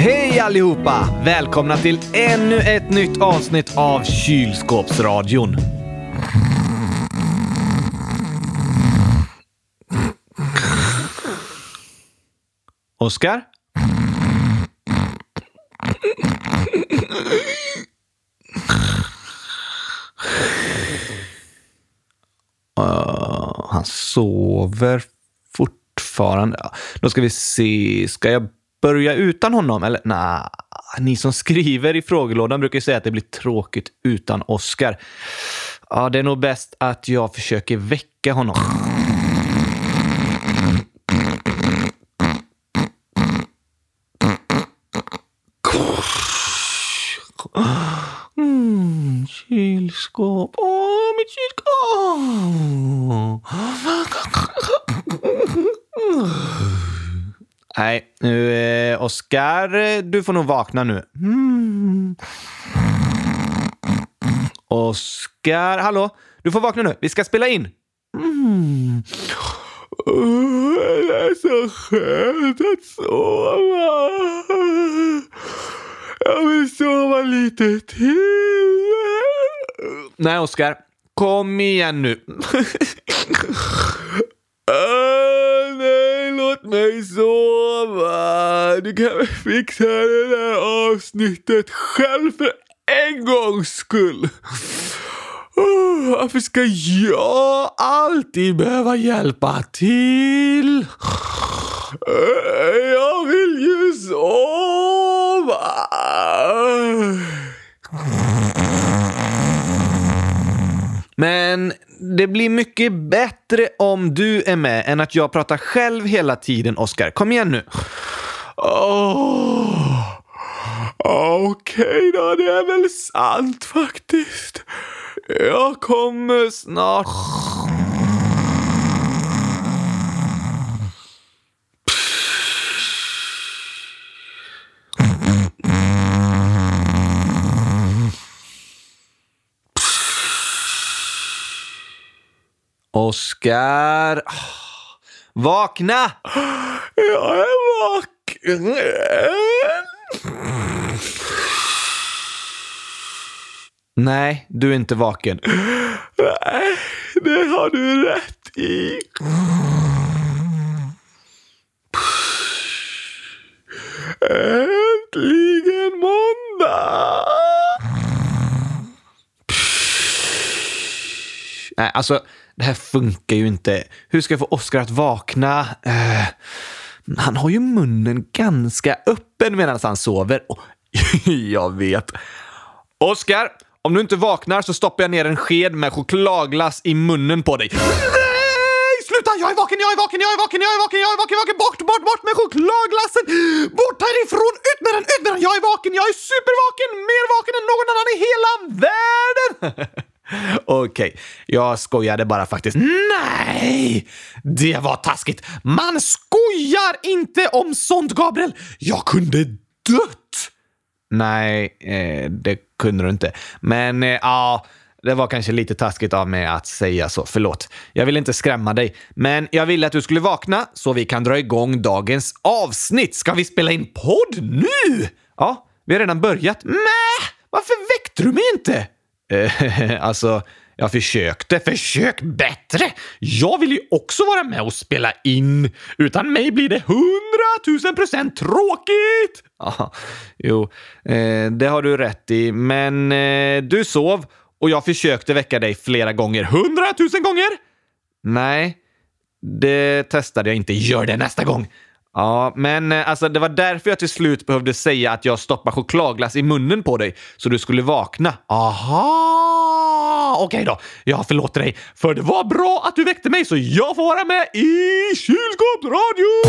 Hej allihopa! Välkomna till ännu ett nytt avsnitt av Kylskåpsradion. Oskar? Han sover fortfarande. Då ska vi se. Ska jag börja utan honom? Eller nej, ni som skriver i frågelådan brukar ju säga att det blir tråkigt utan Oskar. Ja, det är nog bäst att jag försöker väcka honom. Kylskåp. Åh, mitt kylskåp. Nej, nu Oskar, du får nog vakna nu. Oskar, hallå? Du får vakna nu, vi ska spela in. Det är så skönt att sova. Jag vill sova lite till. Nej, Oskar, kom igen nu. Nej, låt mig sova. Du kan väl fixa det där avsnittet själv för en gångs skull. Varför ska jag alltid behöva hjälpa till? Jag vill ju sova. Men det blir mycket bättre om du är med än att jag pratar själv hela tiden, Oskar. Kom igen nu. Okej då, det är väl sant faktiskt. Jag kommer snart. Oskar, vakna! Jag är vaken. Nej, du är inte vaken. Nej, det har du rätt i. Äntligen måndag! Nej, alltså... Det här funkar ju inte. Hur ska jag få Oskar att vakna? Han har ju munnen ganska öppen medan han sover. Oh, jag vet. Oskar, om du inte vaknar så stoppar jag ner en sked med chokladglass i munnen på dig. Nej, sluta! Jag är vaken. Bort med chokladglassen. Bort härifrån. Ut med den. Jag är vaken. Jag är supervaken. Mer vaken än någon annan i hela världen. Okej, jag skojade bara faktiskt. Nej, det var taskigt. Man skojar inte om sånt, Gabriel. Jag kunde dött. Nej, det kunde du inte. Men ja, det var kanske lite taskigt av mig att säga så. Förlåt, jag vill inte skrämma dig. Men jag ville att du skulle vakna så vi kan dra igång dagens avsnitt. Ska vi spela in podd nu? Ja, vi har redan börjat. Men varför väckte du mig inte? Alltså, jag försökte. Försök bättre. Jag vill ju också vara med och spela in. Utan mig blir det 100 000% tråkigt. Aha. Jo, det har du rätt i. Men du sov och jag försökte väcka dig flera gånger. 100 000 gånger? Nej, det testade jag inte. Gör det nästa gång. Ja, men alltså det var därför jag till slut behövde säga att jag stoppar chokladglass i munnen på dig så du skulle vakna. Aha! Okej då, jag förlåter dig. För det var bra att du väckte mig så jag får vara med i Kylskåpsradion!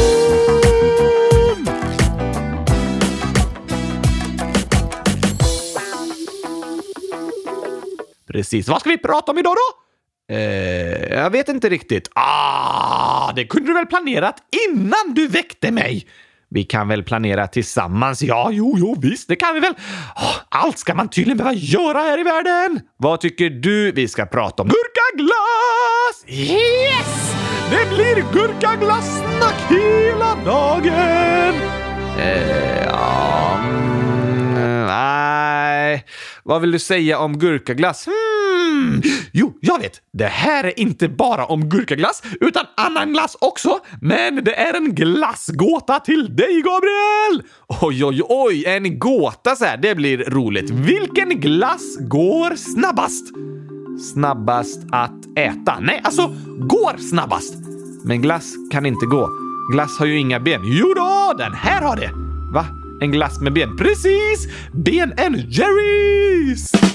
Precis, vad ska vi prata om idag då? Jag vet inte riktigt. Det kunde du väl planerat innan du väckte mig. Vi kan väl planera tillsammans. Ja, jo, visst, det kan vi väl. Allt ska man tydligen behöva göra här i världen. Vad tycker du vi ska prata om? Gurkaglass! Yes! Det blir gurkaglass-snack hela dagen. Vad vill du säga om gurkaglass? Jo, jag vet. Det här är inte bara om gurkaglass utan annan glass också. Men det är en glassgåta till dig, Gabriel! Oj, oj, oj. En gåta så här. Det blir roligt. Vilken glass går snabbast? Snabbast att äta. Nej, alltså går snabbast. Men glass kan inte gå. Glass har ju inga ben. Jo då, den här har det. Va? En glass med ben. Precis! Ben and Jerry's!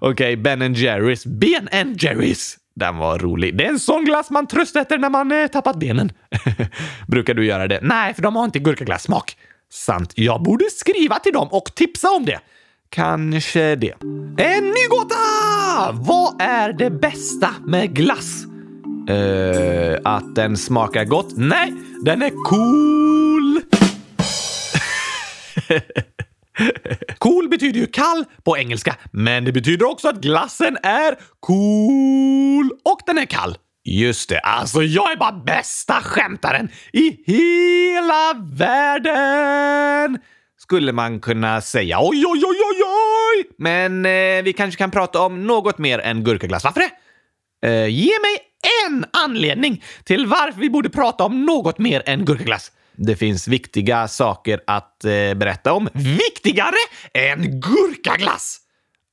Okej, Ben and Jerry's. Ben and Jerry's. Den var rolig. Det är en sån glass man tröstäter när man tappat benen. Brukar du göra det? Nej, för de har inte gurkaglassmak. Sant. Jag borde skriva till dem och tipsa om det. Kanske det. En ny gåta! Vad är det bästa med glass? Att den smakar gott. Nej, den är cool. Cool betyder ju kall på engelska. Men det betyder också att glassen är cool. Och den är kall. Just det, alltså jag är bara bästa skämtaren i hela världen. Skulle man kunna säga. Oj, oj, oj, oj, oj. Men vi kanske kan prata om något mer än gurkaglass. Varför det? Ge mig en anledning till varför vi borde prata om något mer än gurkaglass. Det finns viktiga saker att berätta om. Viktigare än gurkaglass?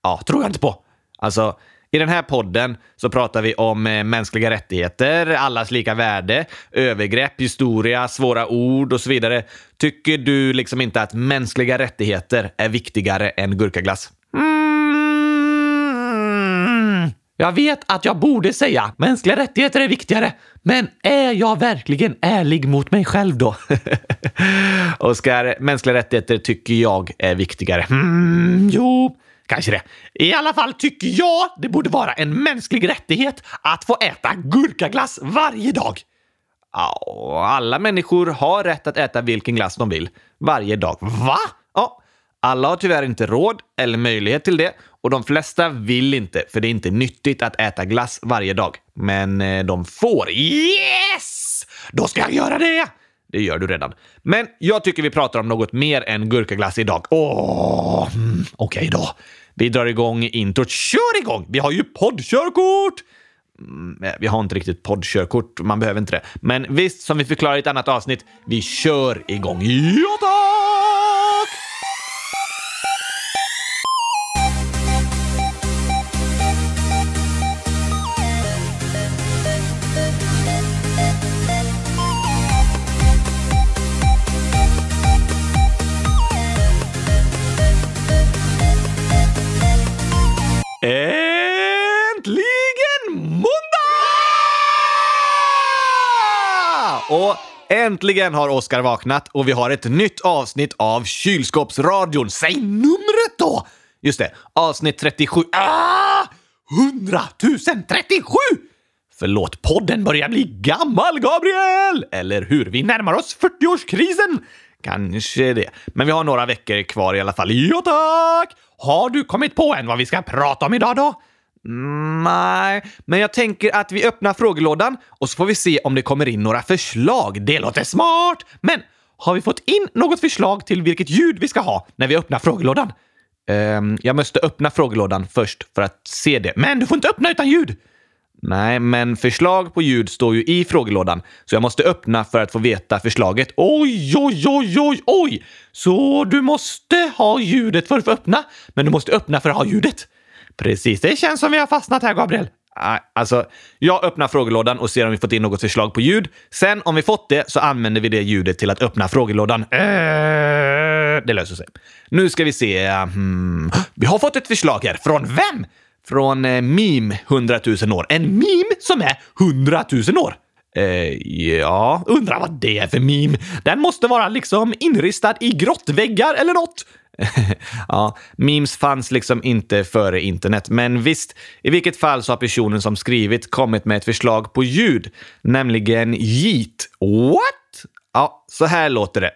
Ja, tror jag inte på. Alltså, i den här podden så pratar vi om mänskliga rättigheter, allas lika värde, övergrepp, historia, svåra ord och så vidare. Tycker du liksom inte att mänskliga rättigheter är viktigare än gurkaglass? Jag vet att jag borde säga mänskliga rättigheter är viktigare. Men är jag verkligen ärlig mot mig själv då? Oskar, mänskliga rättigheter tycker jag är viktigare. Jo, kanske det. I alla fall tycker jag det borde vara en mänsklig rättighet att få äta gurkaglass varje dag. Alla människor har rätt att äta vilken glass de vill varje dag. Va? Ja. Alla har tyvärr inte råd eller möjlighet till det och de flesta vill inte för det är inte nyttigt att äta glass varje dag. Men de får. Yes! Då ska jag göra det! Det gör du redan. Men jag tycker vi pratar om något mer än gurkaglass idag. Okej då. Vi drar igång introt. Kör igång! Vi har ju poddkörkort! Vi har inte riktigt poddkörkort, man behöver inte det. Men visst, som vi förklarar i ett annat avsnitt, vi kör igång. Ja tack! Äntligen måndag! Och äntligen har Oskar vaknat och vi har ett nytt avsnitt av Kylskåpsradion. Säg numret då! Just det, avsnitt 37. 100 037! Förlåt, podden börjar bli gammal, Gabriel! Eller hur? Vi närmar oss 40-årskrisen. Kanske det. Men vi har några veckor kvar i alla fall. Ja, tack! Har du kommit på än vad vi ska prata om idag då? Nej, men jag tänker att vi öppnar frågelådan och så får vi se om det kommer in några förslag. Det låter smart! Men har vi fått in något förslag till vilket ljud vi ska ha när vi öppnar frågelådan? Jag måste öppna frågelådan först för att se det. Men du får inte öppna utan ljud! Nej, men förslag på ljud står ju i frågelådan. Så jag måste öppna för att få veta förslaget. Oj, oj, oj, oj, oj! Så du måste ha ljudet för att få öppna. Men du måste öppna för att ha ljudet. Precis, det känns som vi har fastnat här, Gabriel. Alltså, jag öppnar frågelådan och ser om vi fått in något förslag på ljud. Sen, om vi fått det, så använder vi det ljudet till att öppna frågelådan. Det löser sig. Nu ska vi se. Vi har fått ett förslag här. Från vem? Från meme 100 000 år. En meme som är 100 000 år. Ja, undrar vad det är för meme. Den måste vara liksom inristad i grottväggar eller något. Ja, memes fanns liksom inte före internet. Men visst, i vilket fall så har personen som skrivit kommit med ett förslag på ljud. Nämligen yeet. What? Ja, så här låter det.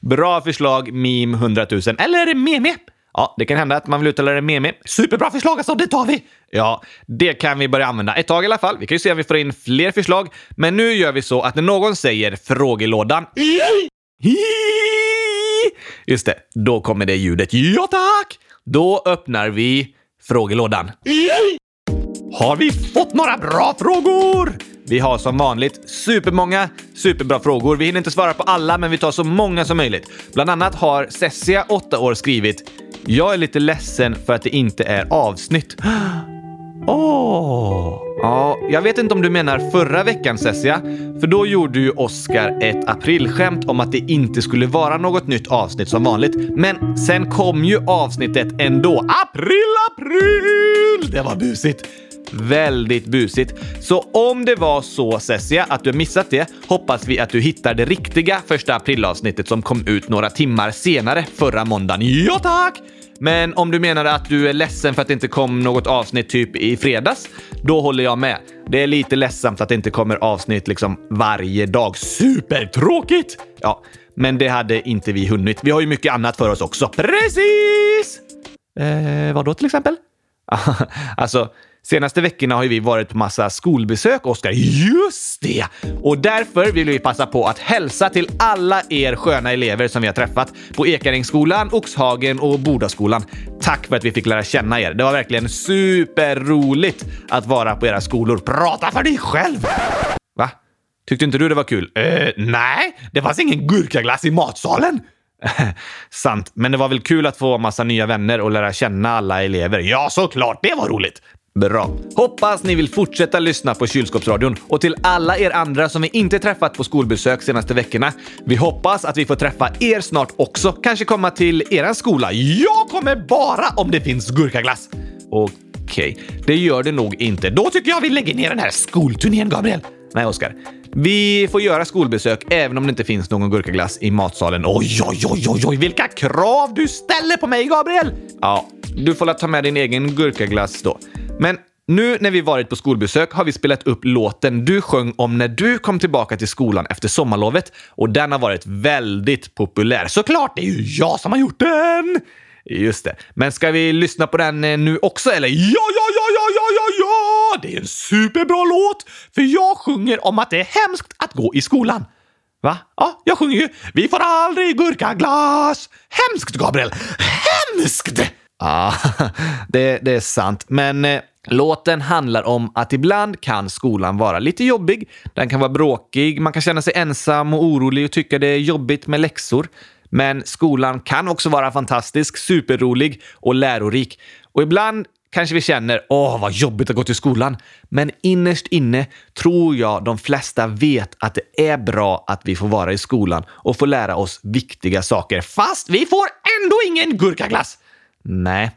Bra förslag, meme 100 000. Eller meme. Ja, det kan hända att man vill uttala det med. Superbra förslag alltså, det tar vi! Ja, det kan vi börja använda ett tag i alla fall. Vi kan ju se om vi får in fler förslag. Men nu gör vi så att när någon säger frågelådan... Just det, då kommer det ljudet. Ja tack! Då öppnar vi frågelådan. Har vi fått några bra frågor? Vi har som vanligt supermånga superbra frågor. Vi hinner inte svara på alla, men vi tar så många som möjligt. Bland annat har Cessia, 8 år, skrivit: jag är lite ledsen för att det inte är avsnitt. Åh! Ja, jag vet inte om du menar förra veckan, Cessia. För då gjorde ju Oscar ett aprilskämt om att det inte skulle vara något nytt avsnitt som vanligt. Men sen kom ju avsnittet ändå. April, april! Det var busigt. Väldigt busigt. Så om det var så, Cessia, att du har missat det, hoppas vi att du hittar det riktiga första aprilavsnittet som kom ut några timmar senare förra måndagen. Ja tack! Men om du menar att du är ledsen för att det inte kom något avsnitt typ i fredags, då håller jag med. Det är lite ledsamt att det inte kommer avsnitt liksom varje dag. Supertråkigt! Ja, men det hade inte vi hunnit. Vi har ju mycket annat för oss också. Precis! Vadå till exempel? Alltså... senaste veckorna har ju vi varit på massa skolbesök, Oskar. Just det! Och därför vill vi passa på att hälsa till alla er sköna elever som vi har träffat på Ekaringsskolan, Oxhagen och Bodaskolan. Tack för att vi fick lära känna er. Det var verkligen superroligt att vara på era skolor. Prata för dig själv! Va? Tyckte inte du det var kul? Nej, det fanns ingen gurkaglass i matsalen. Sant, men det var väl kul att få massa nya vänner och lära känna alla elever. Ja, såklart, det var roligt. Bra. Hoppas ni vill fortsätta lyssna på Kylskåpsradion. Och till alla er andra som vi inte träffat på skolbesök senaste veckorna, vi hoppas att vi får träffa er snart också. Kanske komma till eran skola. Jag kommer bara om det finns gurkaglass. Okej, det gör det nog inte. Då tycker jag vi lägger ner den här skolturnén, Gabriel. Nej, Oskar. Vi får göra skolbesök även om det inte finns någon gurkaglass i matsalen. Oj, oj, oj, oj, oj. Vilka krav du ställer på mig, Gabriel. Ja, du får ta med din egen gurkaglass då. Men nu när vi varit på skolbesök har vi spelat upp låten du sjöng om när du kom tillbaka till skolan efter sommarlovet. Och den har varit väldigt populär. Såklart, det är ju jag som har gjort den! Just det. Men ska vi lyssna på den nu också, eller? Ja! Det är en superbra låt! För jag sjunger om att det är hemskt att gå i skolan. Va? Ja, jag sjunger ju. Vi får aldrig gurkaglas! Hemskt, Gabriel! Hemskt! Ja, det är sant. Men låten handlar om att ibland kan skolan vara lite jobbig. Den kan vara bråkig, man kan känna sig ensam och orolig och tycka det är jobbigt med läxor. Men skolan kan också vara fantastisk, superrolig och lärorik. Och ibland kanske vi känner, åh vad jobbigt att gå till skolan. Men innerst inne tror jag de flesta vet att det är bra att vi får vara i skolan och få lära oss viktiga saker. Fast vi får ändå ingen gurkaglass! Nej,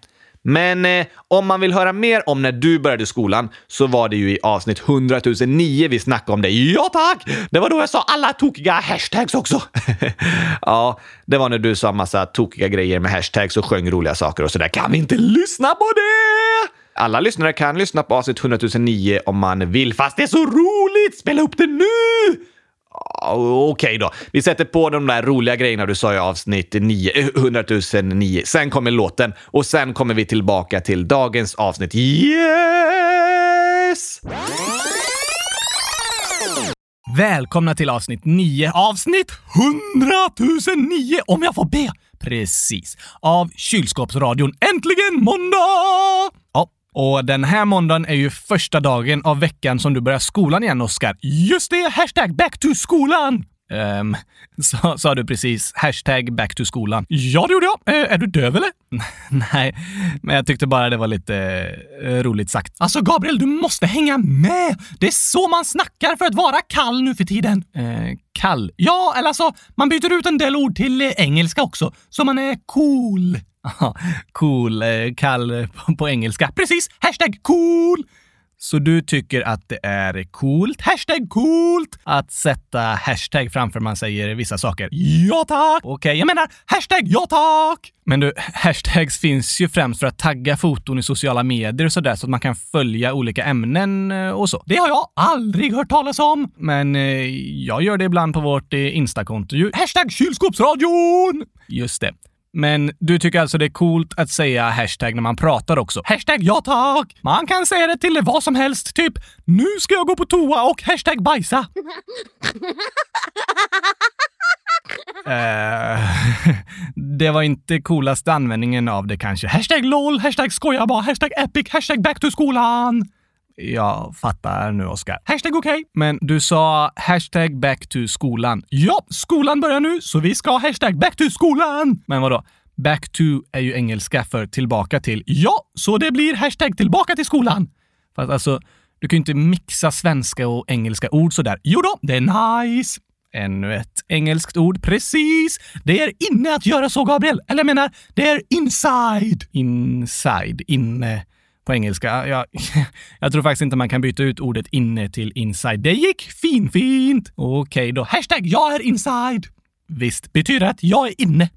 men om man vill höra mer om när du började skolan så var det ju i avsnitt 100 009 vi snackade om det. Ja tack! Det var då jag sa alla tokiga hashtags också. Ja, det var när du sa massa tokiga grejer med hashtags och sjöng roliga saker och sådär. Kan vi inte lyssna på det? Alla lyssnare kan lyssna på avsnitt 100 009 om man vill. Fast det är så roligt! Spela upp det nu! Okej då, vi sätter på de där roliga grejerna du sa i avsnitt 100 009. Sen kommer låten och sen kommer vi tillbaka till dagens avsnitt. Yes! Välkomna till avsnitt 9. Avsnitt 100 009, om jag får be. Precis, av Kylskåpsradion. Äntligen måndag! Ja. Och den här måndagen är ju första dagen av veckan som du börjar skolan igen, Oskar. Just det! Hashtag back to skolan! Sa du precis hashtag back to skolan? Ja, det gjorde jag. Är du döv eller? Nej, men jag tyckte bara det var lite roligt sagt. Alltså Gabriel, du måste hänga med! Det är så man snackar för att vara kall nu för tiden. Kall? Ja, eller alltså man byter ut en del ord till engelska också. Så man är cool. Cool, kall på engelska. Precis, hashtag cool. Så du tycker att det är coolt, hashtag coolt, att sätta hashtag framför man säger vissa saker. Ja tack! Okej, jag menar hashtag ja tack! Men du, hashtags finns ju främst för att tagga foton i sociala medier och sådär, så att man kan följa olika ämnen och så. Det har jag aldrig hört talas om. Men jag gör det ibland på vårt Insta-konto. Hashtag kylskåpsradion! Just det. Men du tycker alltså det är coolt att säga hashtag när man pratar också? Hashtag ja tack! Man kan säga det till vad som helst, typ nu ska jag gå på toa och hashtag bajsa. Det var inte coolaste användningen av det kanske. Hashtag lol, hashtag skoja bara, hashtag epic, hashtag back to skolan. Jag fattar nu, Oskar. Hashtag okej. Men du sa hashtag back to skolan. Ja, skolan börjar nu så vi ska hashtag back to skolan. Men vadå? Back to är ju engelska för tillbaka till. Ja, så det blir hashtag tillbaka till skolan. Fast alltså, du kan ju inte mixa svenska och engelska ord sådär. Jo då, det är nice. Ännu ett engelskt ord, precis. Det är inne att göra så, Gabriel. Eller jag menar, det är inside. Inside, inne. På engelska. Jag tror faktiskt inte man kan byta ut ordet inne till inside. Det gick fint. Okej då. Hashtag jag är inside. Visst, betyder att jag är inne.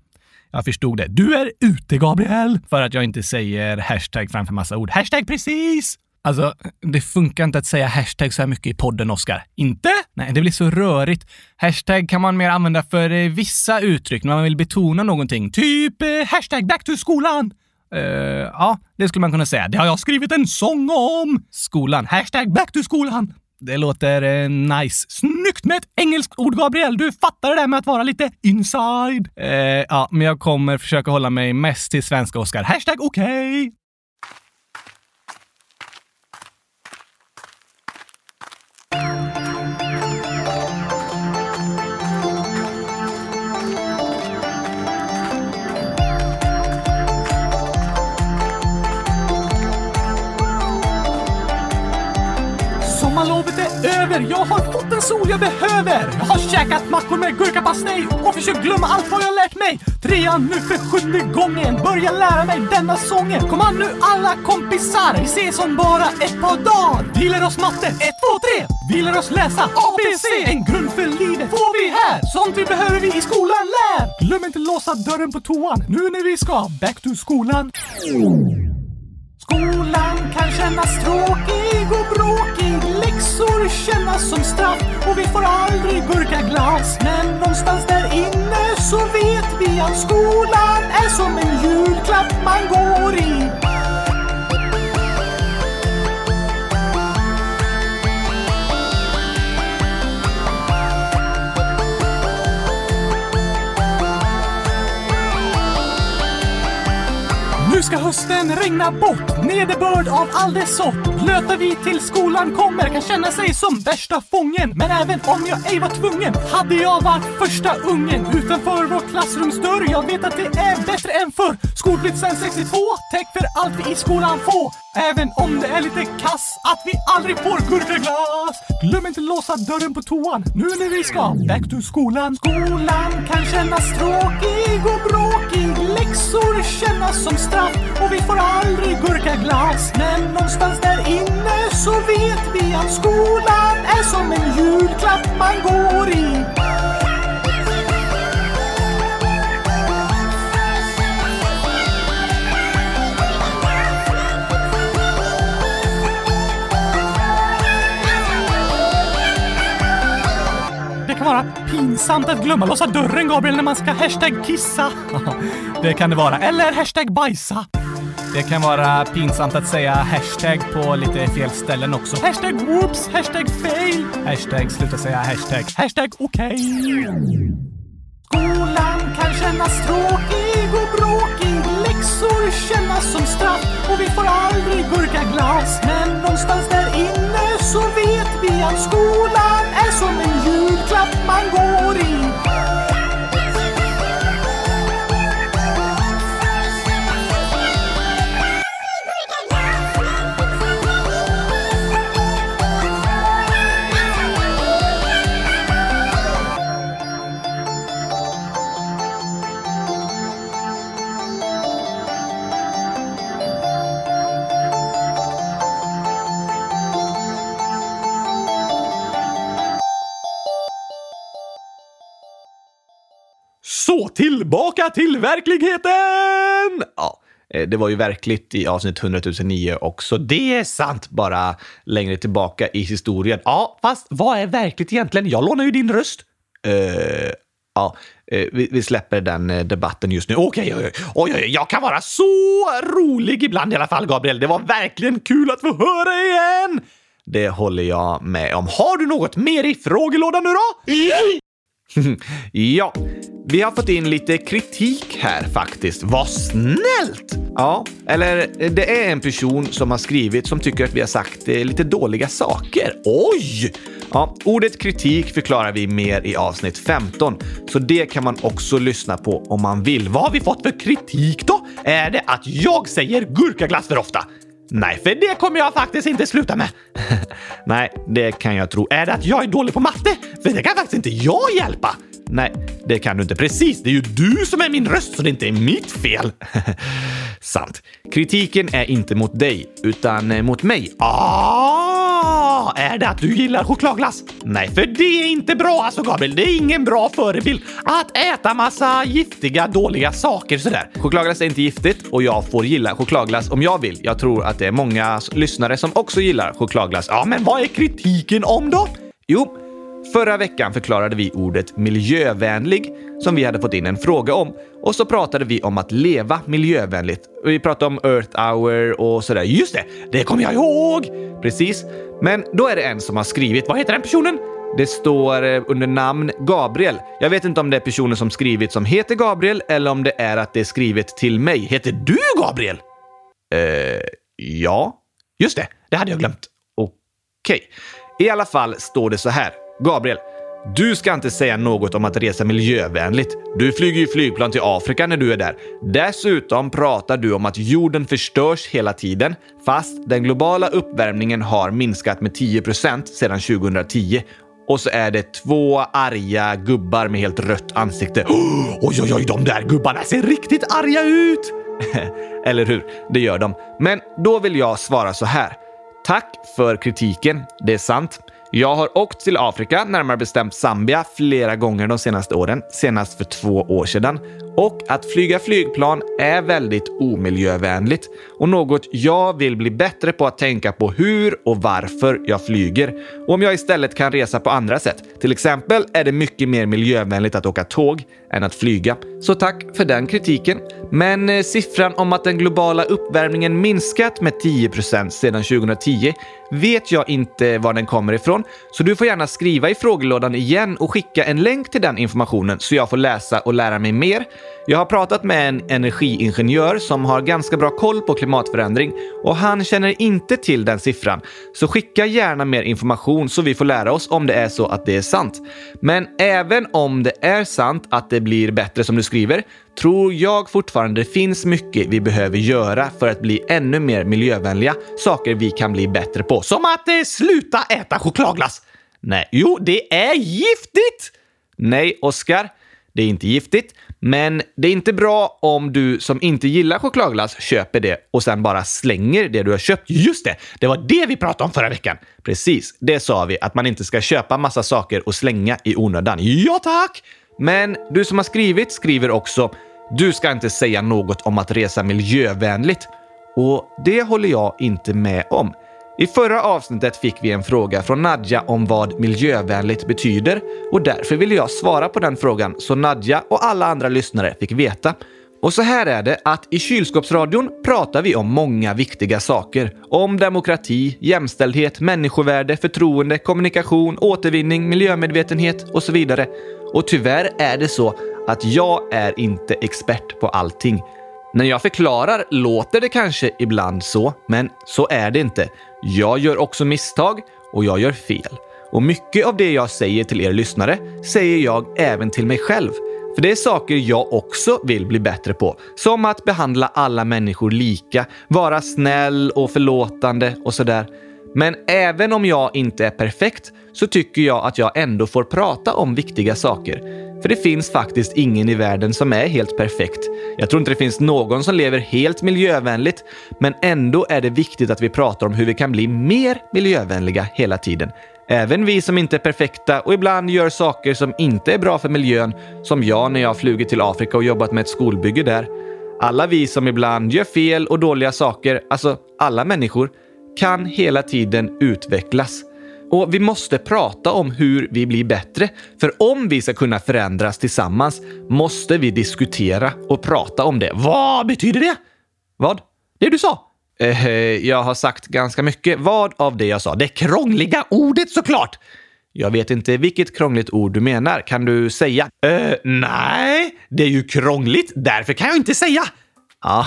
Jag förstod det. Du är ute, Gabriel. För att jag inte säger hashtag framför massa ord. Hashtag precis. Alltså, det funkar inte att säga hashtag så här mycket i podden, Oskar. Inte? Nej, det blir så rörigt. Hashtag kan man mer använda för vissa uttryck när man vill betona någonting. Typ hashtag back to skolan. Ja, det skulle man kunna säga. Det har jag skrivit en sång om. Skolan. Hashtag back to skolan. Det låter nice. Snyggt med ett engelskt ord, Gabriel. Du fattar det där med att vara lite inside. Ja, men jag kommer försöka hålla mig mest till svenska, Oskar. Hashtag okej. Sommarlovet är över, jag har fått den sol jag behöver. Jag har käkat mackor med gurkapastej och försökt glömma allt vad jag lärt mig. 3:an nu för 7:e gången, börja lära mig denna sången. Kom an nu alla kompisar, vi ses om bara ett par dagar. Vi lär oss matte, 1, 2, 3. Vi lär oss läsa, ABC. En grund för livet får vi här. Sånt vi behöver vi i skolan lär. Glöm inte låsa dörren på toan, nu när vi ska back to skolan. Skolan kan kännas tråkig och bråkig, läxor kännas som straff och vi får aldrig gurka glas. Men någonstans där inne så vet vi att skolan är som en julklapp man går i. Ska hösten regna bort, nederbörd av all dess sort. Blöta vi till skolan kommer, kan känna sig som värsta fången. Men även om jag ej var tvungen, hade jag varit första ungen utanför vår klassrumsdörr. Jag vet att det är bättre än förr. Skolplikt sen 62, täck för allt vi i skolan får. Även om det är lite kass att vi aldrig får gurkaglas. Glöm inte låsa dörren på toan, nu när vi ska back to skolan. Skolan kan kännas tråkig och bråkig, läxor kännas som straff och vi får aldrig gurkaglas. Men någonstans där inne så vet vi att skolan är som en julklapp man går i. Det kan vara pinsamt att glömma låsa dörren, Gabriel, när man ska hashtag kissa. Det kan det vara. Eller hashtag bajsa. Det kan vara pinsamt att säga hashtag på lite fel ställen också. Hashtag whoops, hashtag fail. Hashtag sluta säga hashtag. Hashtag okej. Skolan kan kännas tråkig och bråkig, läxor kännas som straff och vi får aldrig gurka glas. Men någonstans där inne så vet vi att skolan är som en julklapp man går i. Så, tillbaka till verkligheten! Ja, det var ju verkligt i avsnitt 100 009 också. Det är sant, bara längre tillbaka i historien. Ja, fast vad är verkligt egentligen? Jag lånar ju din röst. Ja, vi släpper den debatten just nu. Okej, jag kan vara så rolig ibland i alla fall, Gabriel. Det var verkligen kul att få höra igen. Det håller jag med om. Har du något mer i frågelådan nu då? Ja, vi har fått in lite kritik här faktiskt. Vad snällt! Ja, eller det är en person som har skrivit som tycker att vi har sagt lite dåliga saker. Oj! Ja, ordet kritik förklarar vi mer i avsnitt 15. Så det kan man också lyssna på om man vill. Vad har vi fått för kritik då? Är det att jag säger gurkaglass för ofta? Nej, för det kommer jag faktiskt inte sluta med. Nej, det kan jag tro. Är det att jag är dålig på matte? För det kan faktiskt inte jag hjälpa. Nej, det kan du inte. Precis, det är ju du som är min röst, så det inte är mitt fel. Sant. Kritiken är inte mot dig, utan mot mig. Är det att du gillar chokladglass? Nej, för det är inte bra alltså, Gabriel. Det är ingen bra förebild att äta massa giftiga, dåliga saker sådär. Chokladglass är inte giftigt och jag får gilla chokladglass om jag vill. Jag tror att det är många lyssnare som också gillar chokladglass. Ja, men vad är kritiken om då? Jo, förra veckan förklarade vi ordet miljövänlig som vi hade fått in en fråga om. Och så pratade vi om att leva miljövänligt. Vi pratade om Earth Hour och sådär. Just det, det kommer jag ihåg! Precis. Men då är det en som har skrivit. Vad heter den personen? Det står under namn Gabriel. Jag vet inte om det är personen som skrivit som heter Gabriel eller om det är att det är skrivet till mig. Heter du Gabriel? Ja. Just det, det hade jag glömt. Okej. I alla fall står det så här. Gabriel, du ska inte säga något om att resa miljövänligt. Du flyger ju flygplan till Afrika när du är där. Dessutom pratar du om att jorden förstörs hela tiden, fast den globala uppvärmningen har minskat med 10% sedan 2010. Och så är det 2 arga gubbar med helt rött ansikte. Oj, de där gubbarna ser riktigt arga ut! Eller hur? Det gör de. Men då vill jag svara så här. Tack för kritiken, det är sant. Jag har åkt till Afrika, närmare bestämt Zambia, flera gånger de senaste åren, senast för 2 år sedan. Och att flyga flygplan är väldigt omiljövänligt. Och något jag vill bli bättre på att tänka på hur och varför jag flyger. Och om jag istället kan resa på andra sätt. Till exempel är det mycket mer miljövänligt att åka tåg än att flyga. Så tack för den kritiken. Men siffran om att den globala uppvärmningen minskat med 10% sedan 2010 vet jag inte var den kommer ifrån. Så du får gärna skriva i frågelådan igen och skicka en länk till den informationen så jag får läsa och lära mig mer. Jag har pratat med en energiingenjör som har ganska bra koll på klimatförändring och han känner inte till den siffran. Så skicka gärna mer information så vi får lära oss om det är så att det är sant. Men även om det är sant att det blir bättre som du skriver, tror jag fortfarande det finns mycket vi behöver göra för att bli ännu mer miljövänliga. Saker vi kan bli bättre på. Som att sluta äta chokladglass. Nej, jo, det är giftigt! Nej, Oskar. Det är inte giftigt, men det är inte bra om du som inte gillar chokladglass köper det och sen bara slänger det du har köpt. Just det, det var det vi pratade om förra veckan. Precis, det sa vi, att man inte ska köpa massa saker och slänga i onödan. Ja tack! Men du som har skrivit skriver också, du ska inte säga något om att resa miljövänligt. Och det håller jag inte med om. I förra avsnittet fick vi en fråga från Nadja om vad miljövänligt betyder och därför ville jag svara på den frågan så Nadja och alla andra lyssnare fick veta. Och så här är det att i Kylskåpsradion pratar vi om många viktiga saker. Om demokrati, jämställdhet, människovärde, förtroende, kommunikation, återvinning, miljömedvetenhet och så vidare. Och tyvärr är det så att jag är inte expert på allting. När jag förklarar låter det kanske ibland så, men så är det inte. Jag gör också misstag och jag gör fel. Och mycket av det jag säger till er lyssnare säger jag även till mig själv. För det är saker jag också vill bli bättre på. Som att behandla alla människor lika, vara snäll och förlåtande och sådär. Men även om jag inte är perfekt så tycker jag att jag ändå får prata om viktiga saker. För det finns faktiskt ingen i världen som är helt perfekt. Jag tror inte det finns någon som lever helt miljövänligt. Men ändå är det viktigt att vi pratar om hur vi kan bli mer miljövänliga hela tiden. Även vi som inte är perfekta och ibland gör saker som inte är bra för miljön. Som jag när jag flugit till Afrika och jobbat med ett skolbygge där. Alla vi som ibland gör fel och dåliga saker, alltså alla människor, kan hela tiden utvecklas. Och vi måste prata om hur vi blir bättre. För om vi ska kunna förändras tillsammans måste vi diskutera och prata om det. Vad betyder det? Vad? Det du sa? Jag har sagt ganska mycket. Vad av det jag sa? Det krångliga ordet såklart! Jag vet inte vilket krångligt ord du menar. Kan du säga? Nej, det är ju krångligt. Därför kan jag inte säga. Ja,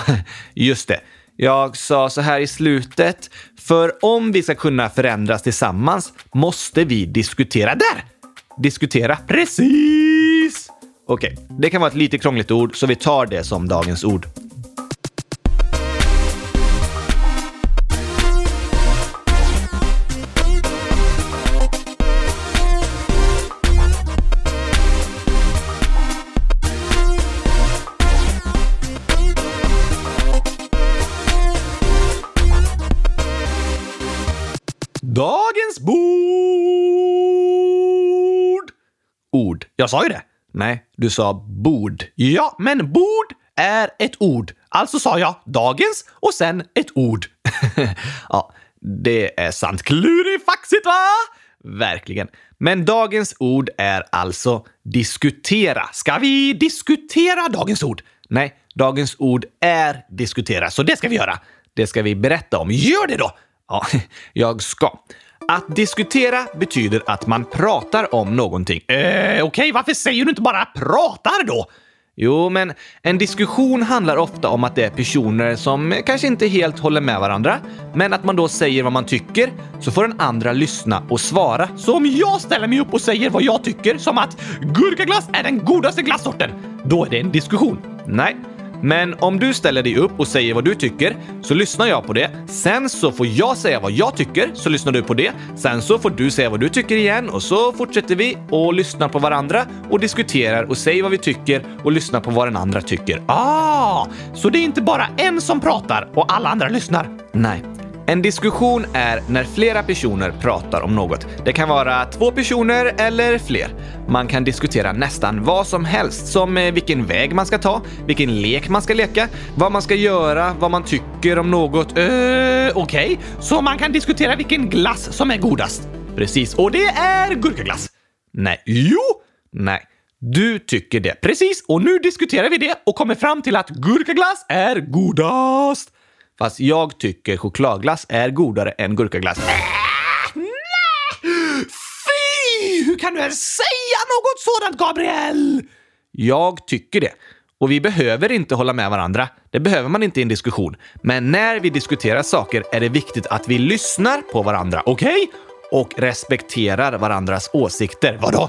just det. Jag sa så här i slutet. För om vi ska kunna förändras tillsammans måste vi diskutera där. Diskutera. Precis! Okej, det kan vara ett lite krångligt ord så vi tar det som dagens ord. Dagens bord. Ord. Jag sa ju det. Nej, du sa bord. Ja, men bord är ett ord. Alltså sa jag dagens och sen ett ord. Ja, det är sant. Klurifaxigt, va? Verkligen. Men dagens ord är alltså diskutera. Ska vi diskutera dagens ord? Nej, dagens ord är diskutera. Så det ska vi göra. Det ska vi berätta om. Gör det då! Ja, jag ska. Att diskutera betyder att man pratar om någonting. Okej, varför säger du inte bara pratar då? Jo, men en diskussion handlar ofta om att det är personer som kanske inte helt håller med varandra. Men att man då säger vad man tycker så får den andra lyssna och svara. Så om jag ställer mig upp och säger vad jag tycker som att gurkaglass är den godaste glassorten, då är det en diskussion. Nej. Men om du ställer dig upp och säger vad du tycker så lyssnar jag på det. Sen så får jag säga vad jag tycker så lyssnar du på det. Sen så får du säga vad du tycker igen och så fortsätter vi och lyssnar på varandra och diskuterar och säger vad vi tycker och lyssnar på vad den andra tycker. Ah, så det är inte bara en som pratar och alla andra lyssnar. Nej. En diskussion är när flera personer pratar om något. Det kan vara två personer eller fler. Man kan diskutera nästan vad som helst, som vilken väg man ska ta, vilken lek man ska leka, vad man ska göra, vad man tycker om något. Okej. Så man kan diskutera vilken glass som är godast. Precis, och det är gurkaglass. Nej, jo, nej. Du tycker det, precis. Och nu diskuterar vi det och kommer fram till att gurkaglass är godast. Fast jag tycker chokladglass är godare än gurkaglass. Nej! Fy! Hur kan du ens säga något sådant, Gabriel? Jag tycker det. Och vi behöver inte hålla med varandra. Det behöver man inte i en diskussion. Men när vi diskuterar saker är det viktigt att vi lyssnar på varandra, okej? Och respekterar varandras åsikter. Vadå?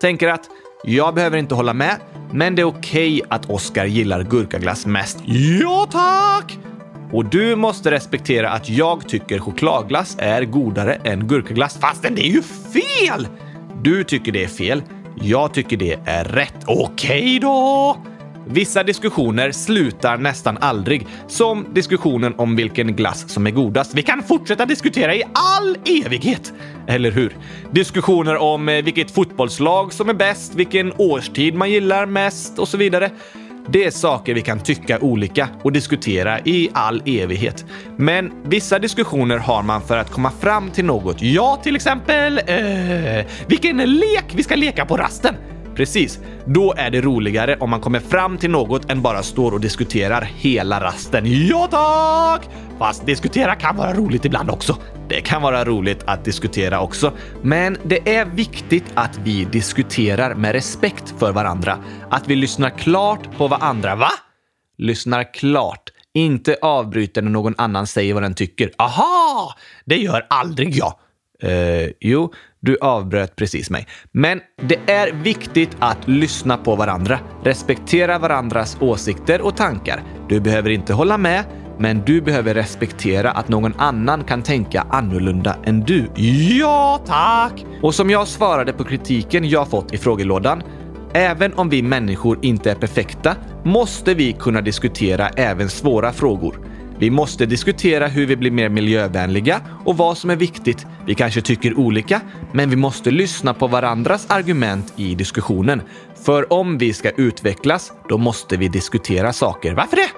Tänker att jag behöver inte hålla med, men det är okej att Oscar gillar gurkaglass mest. Ja, tack! Och du måste respektera att jag tycker chokladglass är godare än gurkaglass. Fastän det är ju fel! Du tycker det är fel. Jag tycker det är rätt. Okej då! Vissa diskussioner slutar nästan aldrig. Som diskussionen om vilken glass som är godast. Vi kan fortsätta diskutera i all evighet. Eller hur? Diskussioner om vilket fotbollslag som är bäst. Vilken årstid man gillar mest och så vidare. Det är saker vi kan tycka olika och diskutera i all evighet. Men vissa diskussioner har man för att komma fram till något. Ja, till exempel, vilken lek vi ska leka på rasten. Precis, då är det roligare om man kommer fram till något än bara står och diskuterar hela rasten. Ja tack! Fast diskutera kan vara roligt ibland också. Det kan vara roligt att diskutera också. Men det är viktigt att vi diskuterar med respekt för varandra. Att vi lyssnar klart på vad andra, va? Lyssnar klart. Inte avbryter när någon annan säger vad den tycker. Aha! Det gör aldrig jag. Jo, du avbröt precis mig. Men det är viktigt att lyssna på varandra. Respektera varandras åsikter och tankar. Du behöver inte hålla med, men du behöver respektera att någon annan kan tänka annorlunda än du. Ja, tack! Och som jag svarade på kritiken jag fått i frågelådan, även om vi människor inte är perfekta, måste vi kunna diskutera även svåra frågor. Vi måste diskutera hur vi blir mer miljövänliga och vad som är viktigt. Vi kanske tycker olika, men vi måste lyssna på varandras argument i diskussionen. För om vi ska utvecklas, då måste vi diskutera saker. Varför det?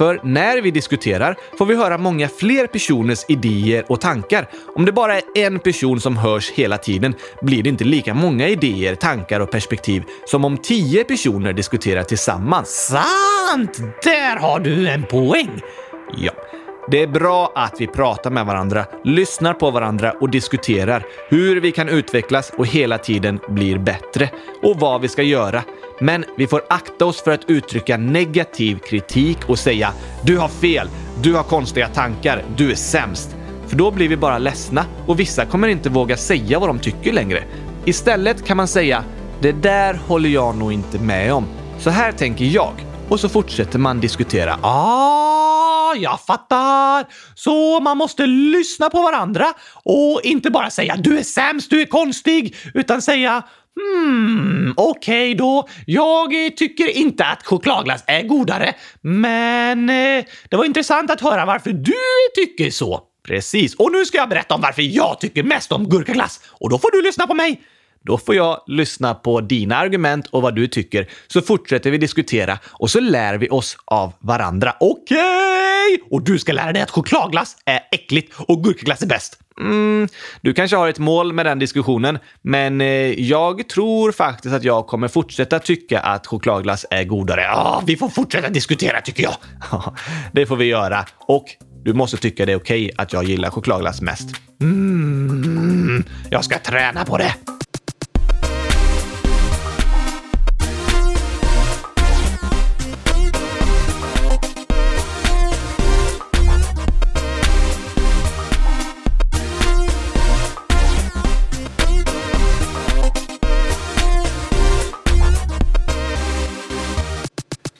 För när vi diskuterar får vi höra många fler personers idéer och tankar. Om det bara är en person som hörs hela tiden blir det inte lika många idéer, tankar och perspektiv som om 10 personer diskuterar tillsammans. Sant! Där har du en poäng! Ja. Det är bra att vi pratar med varandra, lyssnar på varandra och diskuterar hur vi kan utvecklas och hela tiden blir bättre och vad vi ska göra. Men vi får akta oss för att uttrycka negativ kritik och säga du har fel, du har konstiga tankar, du är sämst. För då blir vi bara ledsna och vissa kommer inte våga säga vad de tycker längre. Istället kan man säga det där håller jag nog inte med om, så här tänker jag. Och så fortsätter man diskutera. Ah, jag fattar. Så man måste lyssna på varandra och inte bara säga du är sämst, du är konstig, utan säga okej då. Jag tycker inte att chokladglass är godare, men det var intressant att höra varför du tycker så. Precis. Och nu ska jag berätta om varför jag tycker mest om gurkaglass och då får du lyssna på mig. Då får jag lyssna på dina argument och vad du tycker. Så fortsätter vi diskutera och så lär vi oss av varandra. Okej! Och du ska lära dig att chokladglass är äckligt och gurkaglass är bäst. Du kanske har ett mål med den diskussionen, men jag tror faktiskt att jag kommer fortsätta tycka att chokladglass är godare. Ja, vi får fortsätta diskutera tycker jag. Det får vi göra. Och du måste tycka det är okej att jag gillar chokladglass mest. Jag ska träna på det.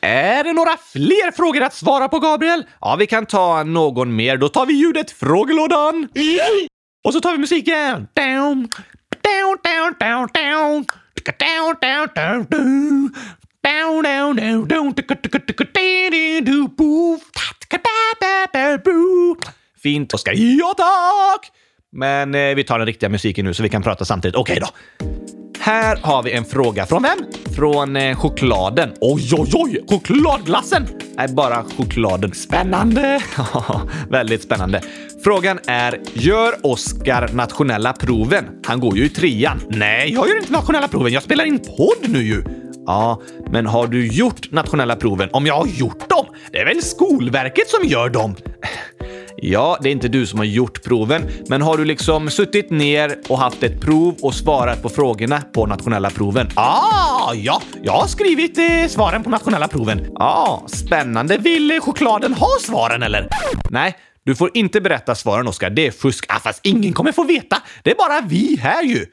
Är det några fler frågor att svara på, Gabriel? Ja, vi kan ta någon mer. Då tar vi ljudet frågelådan. Och så tar vi musiken. Fint, Oskar. Ja, tack! Men vi tar den riktiga musiken nu så vi kan prata samtidigt. Okej då. Här har vi en fråga. Från vem? Från chokladen. Oj! Chokladglassen! Nej, bara chokladen. Spännande! Väldigt spännande. Frågan är, gör Oskar nationella proven? Han går ju i 3:an. Nej, jag gör inte nationella proven. Jag spelar in podd nu ju. Ja, men har du gjort nationella proven? Om jag har gjort dem? Det är väl Skolverket som gör dem? Ja, det är inte du som har gjort proven, men har du liksom suttit ner och haft ett prov och svarat på frågorna på nationella proven? Ja, jag har skrivit svaren på nationella proven. Spännande. Vill chokladen ha svaren eller? Nej, du får inte berätta svaren, Oskar. Det är fusk. Fast ingen kommer få veta. Det är bara vi här ju.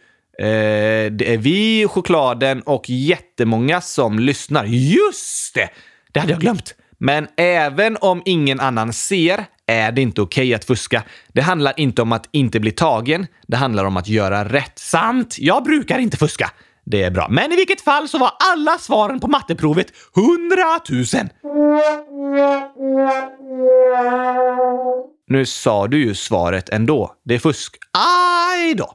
Det är vi, chokladen och jättemånga som lyssnar. Just det! Det hade jag glömt. Men även om ingen annan ser är det inte okej att fuska. Det handlar inte om att inte bli tagen. Det handlar om att göra rätt. Sant, jag brukar inte fuska. Det är bra. Men i vilket fall så var alla svaren på matteprovet 100 000. Nu sa du ju svaret ändå. Det är fusk. Aj då.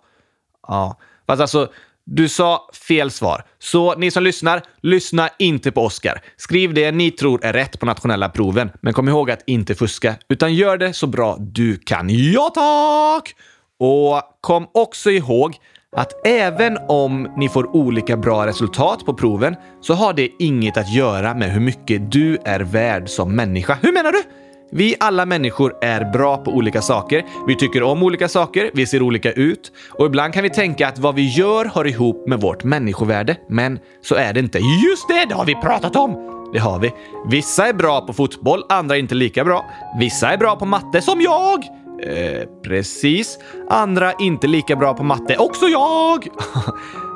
Ja, fast alltså... Du sa fel svar. Så ni som lyssnar, lyssna inte på Oskar. Skriv det ni tror är rätt på nationella proven. Men kom ihåg att inte fuska, utan gör det så bra du kan. Ja tack! Och kom också ihåg att även om ni får olika bra resultat på proven så har det inget att göra med hur mycket du är värd som människa. Hur menar du? Vi alla människor är bra på olika saker. Vi tycker om olika saker, vi ser olika ut. Och ibland kan vi tänka att vad vi gör hör ihop med vårt människovärde. Men så är det inte. Just det, det har vi pratat om. Det har vi. Vissa är bra på fotboll, andra är inte lika bra. Vissa är bra på matte som jag. Precis. Andra inte lika bra på matte, också jag.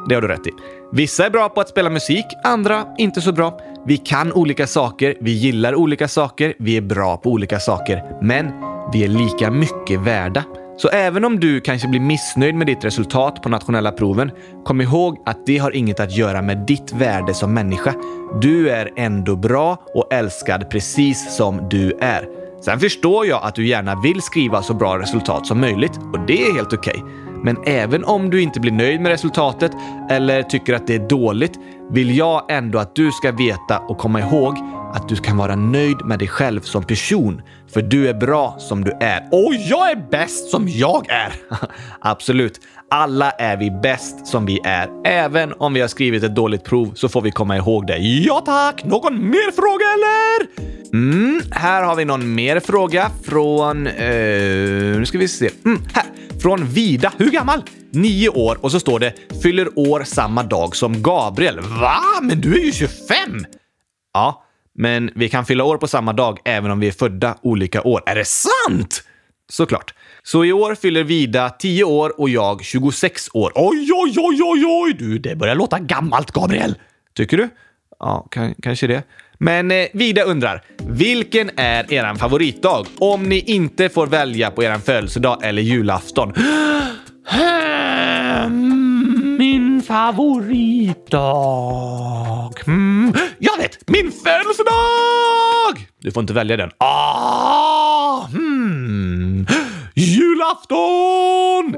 Det har du rätt i. Vissa är bra på att spela musik, andra inte så bra. Vi kan olika saker, vi gillar olika saker, vi är bra på olika saker. Men vi är lika mycket värda. Så även om du kanske blir missnöjd med ditt resultat på nationella proven, kom ihåg att det har inget att göra med ditt värde som människa. Du är ändå bra och älskad precis som du är. Sen förstår jag att du gärna vill skriva så bra resultat som möjligt och det är helt okej. Men även om du inte blir nöjd med resultatet eller tycker att det är dåligt vill jag ändå att du ska veta och komma ihåg att du kan vara nöjd med dig själv som person, för du är bra som du är. Och jag är bäst som jag är. Absolut, alla är vi bäst som vi är. Även om vi har skrivit ett dåligt prov så får vi komma ihåg det. Ja tack, någon mer fråga eller? Här har vi någon mer fråga från, nu ska vi se, här. Från Vida, hur gammal? 9 år, och så står det, fyller år samma dag som Gabriel. Va? Men du är ju 25! Ja, men vi kan fylla år på samma dag även om vi är födda olika år. Är det sant? Såklart. Så i år fyller Vida 10 år och jag 26 år. Oj, oj, oj, oj, oj! Du, det börjar låta gammalt, Gabriel. Tycker du? Ja, kanske det. Men Vida undrar, vilken är eran favoritdag om ni inte får välja på eran födelsedag eller julafton? Min favoritdag. Jag vet, min födelsedag! Du får inte välja den. Julafton!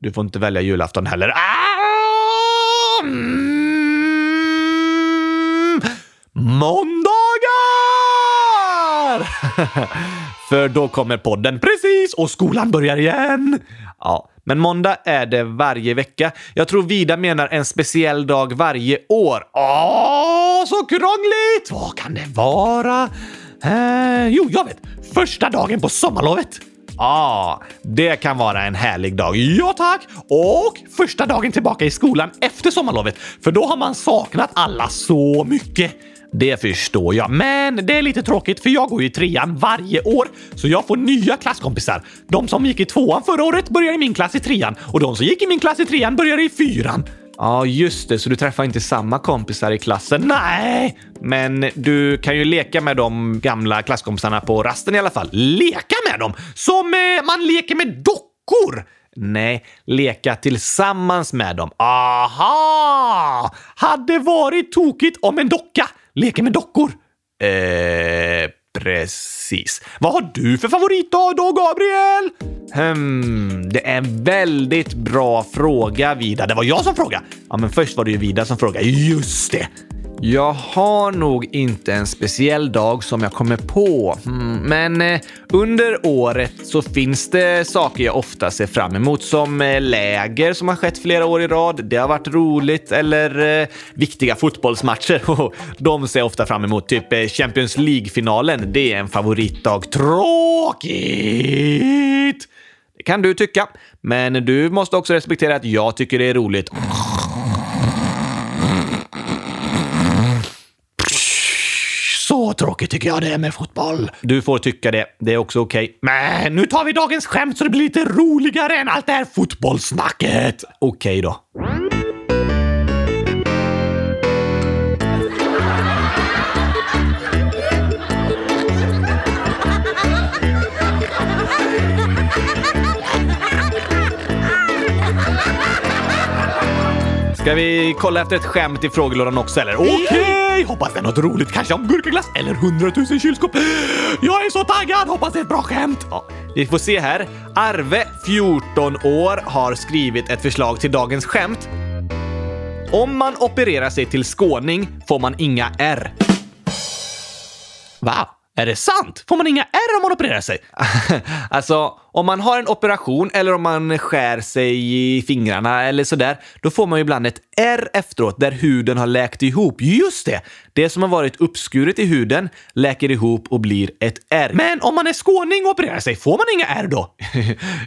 Du får inte välja julafton heller. Måndagar! För då kommer podden precis och skolan börjar igen. Ja, men måndag är det varje vecka. Jag tror Vida menar en speciell dag varje år. Åh, så krångligt! Vad kan det vara? Jo, jag vet. Första dagen på sommarlovet. Ja, det kan vara en härlig dag. Ja tack! Och första dagen tillbaka i skolan efter sommarlovet. För då har man saknat alla så mycket. Det förstår jag. Men det är lite tråkigt för jag går i 3:an varje år. Så jag får nya klasskompisar. De som gick i 2:an förra året börjar i min klass i 3:an. Och de som gick i min klass i 3:an börjar i 4:an. Ja, just det. Så du träffar inte samma kompisar i klassen? Nej! Men du kan ju leka med de gamla klasskompisarna på rasten i alla fall. Leka med dem! Som man leker med dockor! Nej, leka tillsammans med dem. Aha! Hade varit tokigt om en docka leker med dockor. Precis. Vad har du för favoritdag då, Gabriel? Det är en väldigt bra fråga, Vida. Det var jag som frågade. Ja, men först var det ju Vida som frågade. Just det. Jag har nog inte en speciell dag som jag kommer på. Men under året så finns det saker jag ofta ser fram emot. Som läger som har skett flera år i rad. Det har varit roligt. Eller viktiga fotbollsmatcher. De ser jag ofta fram emot. Typ Champions League-finalen. Det är en favoritdag. Tråkigt! Det kan du tycka. Men du måste också respektera att jag tycker det är roligt. Så tråkigt tycker jag det är med fotboll. Du får tycka det, det är också okej. Men nu tar vi dagens skämt så det blir lite roligare än allt det här fotbollssnacket. Okej då. Ska vi kolla efter ett skämt i frågelådan också, eller? Okej, hoppas det är något roligt. Kanske om gurkaglass eller 100 000 kylskåp. Jag är så taggad, hoppas det är ett bra skämt. Ja, vi får se här. Arve, 14 år, har skrivit ett förslag till dagens skämt. Om man opererar sig till skåning får man inga R. Va? Är det sant? Får man inga R om man opererar sig? Alltså, om man har en operation eller om man skär sig i fingrarna eller sådär, då får man ju ibland ett R efteråt där huden har läkt ihop. Just det! Det som har varit uppskuret i huden läker ihop och blir ett R. Men om man är skåning och opererar sig, får man inga R då?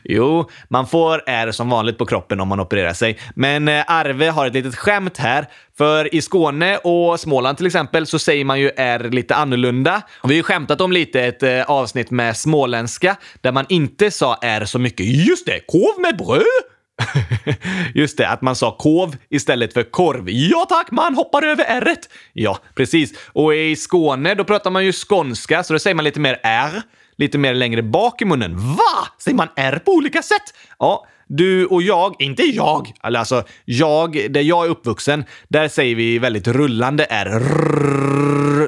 Jo, man får R som vanligt på kroppen om man opererar sig. Men Arve har ett litet skämt här. För i Skåne och Småland till exempel så säger man ju R lite annorlunda. Och vi har ju skämtat om lite ett avsnitt med småländska där man inte sa R så mycket. Just det, kov med bröd! Just det, att man sa kov istället för korv. Ja tack, man hoppar över R-et. Ja, precis. Och i Skåne då pratar man ju skånska så då säger man lite mer R. Lite mer längre bak i munnen. Va? Säger man R på olika sätt? Ja, du och jag, inte jag. Alltså, där jag är uppvuxen, där säger vi väldigt rullande R.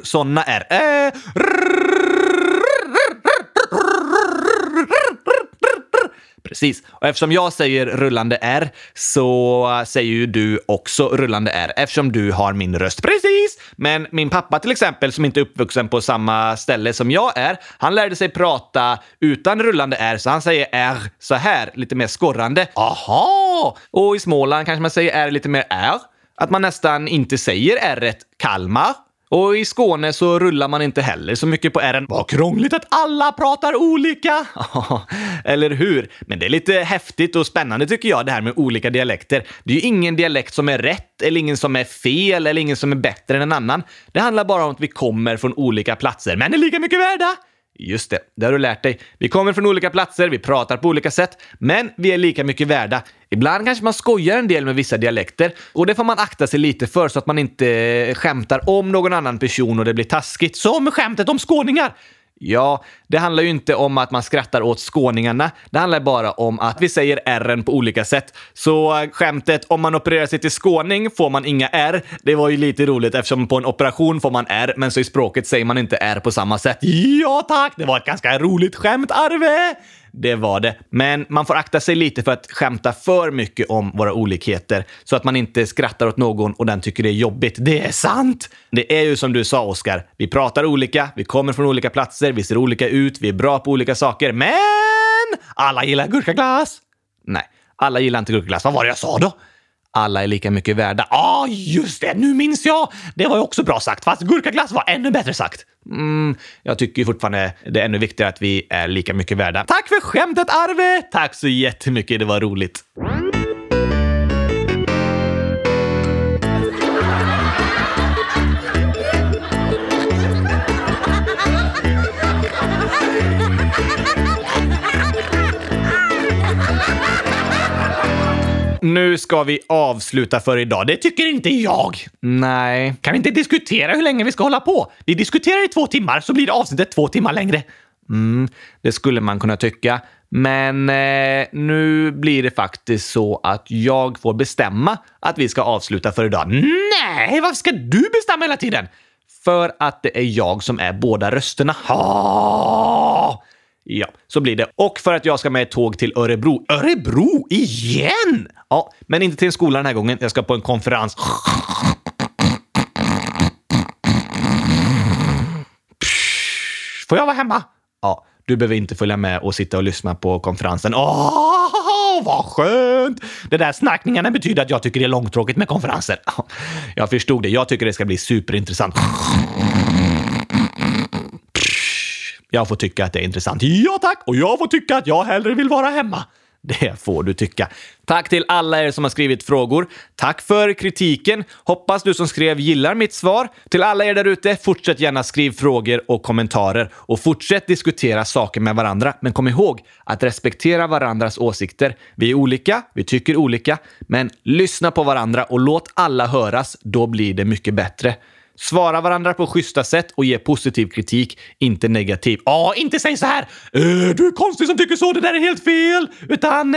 Såna R. Precis. Och eftersom jag säger rullande R så säger ju du också rullande R eftersom du har min röst. Precis! Men min pappa till exempel, som inte är uppvuxen på samma ställe som jag är, han lärde sig prata utan rullande R, så han säger R så här, lite mer skorrande. Aha! Och i Småland kanske man säger R lite mer R. Att man nästan inte säger R-et. Kalmar. Och i Skåne så rullar man inte heller så mycket på R'n. Vad krångligt att alla pratar olika! Eller hur? Men det är lite häftigt och spännande tycker jag, det här med olika dialekter. Det är ju ingen dialekt som är rätt, eller ingen som är fel, eller ingen som är bättre än en annan. Det handlar bara om att vi kommer från olika platser, men är lika mycket värda! Just det, det har du lärt dig. Vi kommer från olika platser, vi pratar på olika sätt, men vi är lika mycket värda. Ibland kanske man skojar en del med vissa dialekter, och det får man akta sig lite för så att man inte skämtar om någon annan person och det blir taskigt. Som skämtet om skåningar! Ja, det handlar ju inte om att man skrattar åt skåningarna. Det handlar bara om att vi säger R'n på olika sätt. Så skämtet, om man opererar sig till skåning får man inga R. Det var ju lite roligt eftersom på en operation får man R, men så i språket säger man inte R på samma sätt. Ja tack, det var ett ganska roligt skämt, Arve! Det var det. Men man får akta sig lite för att skämta för mycket om våra olikheter så att man inte skrattar åt någon och den tycker det är jobbigt. Det är sant! Det är ju som du sa, Oskar. Vi pratar olika, vi kommer från olika platser, vi ser olika ut, vi är bra på olika saker. Men alla gillar gurkaglass! Nej, alla gillar inte gurkaglass. Vad var det jag sa då? Alla är lika mycket värda. Ah, just det, nu minns jag! Det var ju också bra sagt, fast gurkaglass var ännu bättre sagt. Jag tycker fortfarande det är ännu viktigare att vi är lika mycket värda. Tack för skämtet, Arve! Tack så jättemycket, det var roligt. Nu ska vi avsluta för idag. Det tycker inte jag. Nej. Kan vi inte diskutera hur länge vi ska hålla på? Vi diskuterar i 2 timmar så blir det avsnittet 2 timmar längre. Det skulle man kunna tycka. Men nu blir det faktiskt så att jag får bestämma att vi ska avsluta för idag. Nej, varför ska du bestämma hela tiden? För att det är jag som är båda rösterna. Ha! Ja, så blir det. Och för att jag ska med ett tåg till Örebro. Örebro igen? Ja, men inte till en skola den här gången. Jag ska på en konferens. Får jag vara hemma? Ja, du behöver inte följa med och sitta och lyssna på konferensen. Åh, vad skönt! Det där snackningarna betyder att jag tycker det är långtråkigt med konferenser. Jag förstod det. Jag tycker det ska bli superintressant. Jag får tycka att det är intressant. Ja tack! Och jag får tycka att jag hellre vill vara hemma. Det får du tycka. Tack till alla er som har skrivit frågor. Tack för kritiken. Hoppas du som skrev gillar mitt svar. Till alla er där ute, fortsätt gärna skriv frågor och kommentarer. Och fortsätt diskutera saker med varandra. Men kom ihåg att respektera varandras åsikter. Vi är olika, vi tycker olika. Men lyssna på varandra och låt alla höras. Då blir det mycket bättre. Svara varandra på schyssta sätt och ge positiv kritik, inte negativ. Ja, inte säg så här. Du är konstig som tycker så, det där är helt fel. Utan,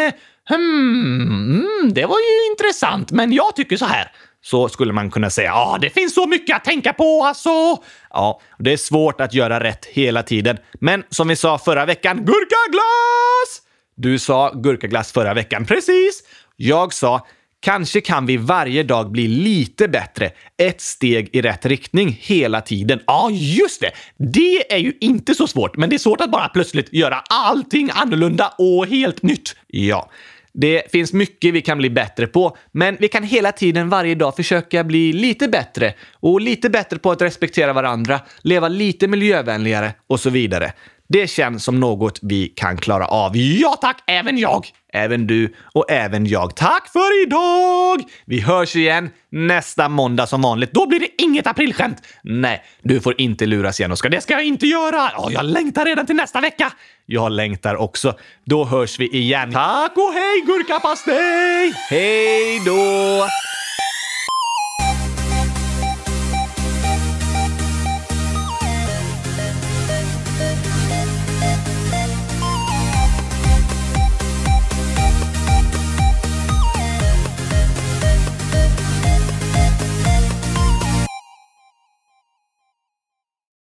det var ju intressant, men jag tycker så här. Så skulle man kunna säga, ja, det finns så mycket att tänka på, alltså. Ja, det är svårt att göra rätt hela tiden. Men som vi sa förra veckan, gurkaglass! Du sa gurkaglass förra veckan, precis. Jag sa... Kanske kan vi varje dag bli lite bättre. Ett steg i rätt riktning hela tiden. Ja, just det. Det är ju inte så svårt. Men det är svårt att bara plötsligt göra allting annorlunda och helt nytt. Ja, det finns mycket vi kan bli bättre på. Men vi kan hela tiden varje dag försöka bli lite bättre. Och lite bättre på att respektera varandra. Leva lite miljövänligare och så vidare. Det känns som något vi kan klara av. Ja tack, även jag. Även du och även jag. Tack för idag! Vi hörs igen nästa måndag som vanligt. Då blir det inget aprilskämt. Nej, du får inte luras igen, Oskar. Det ska jag inte göra. Ja, jag längtar redan till nästa vecka. Jag längtar också. Då hörs vi igen. Tack och hej, gurkapastej! Hej då!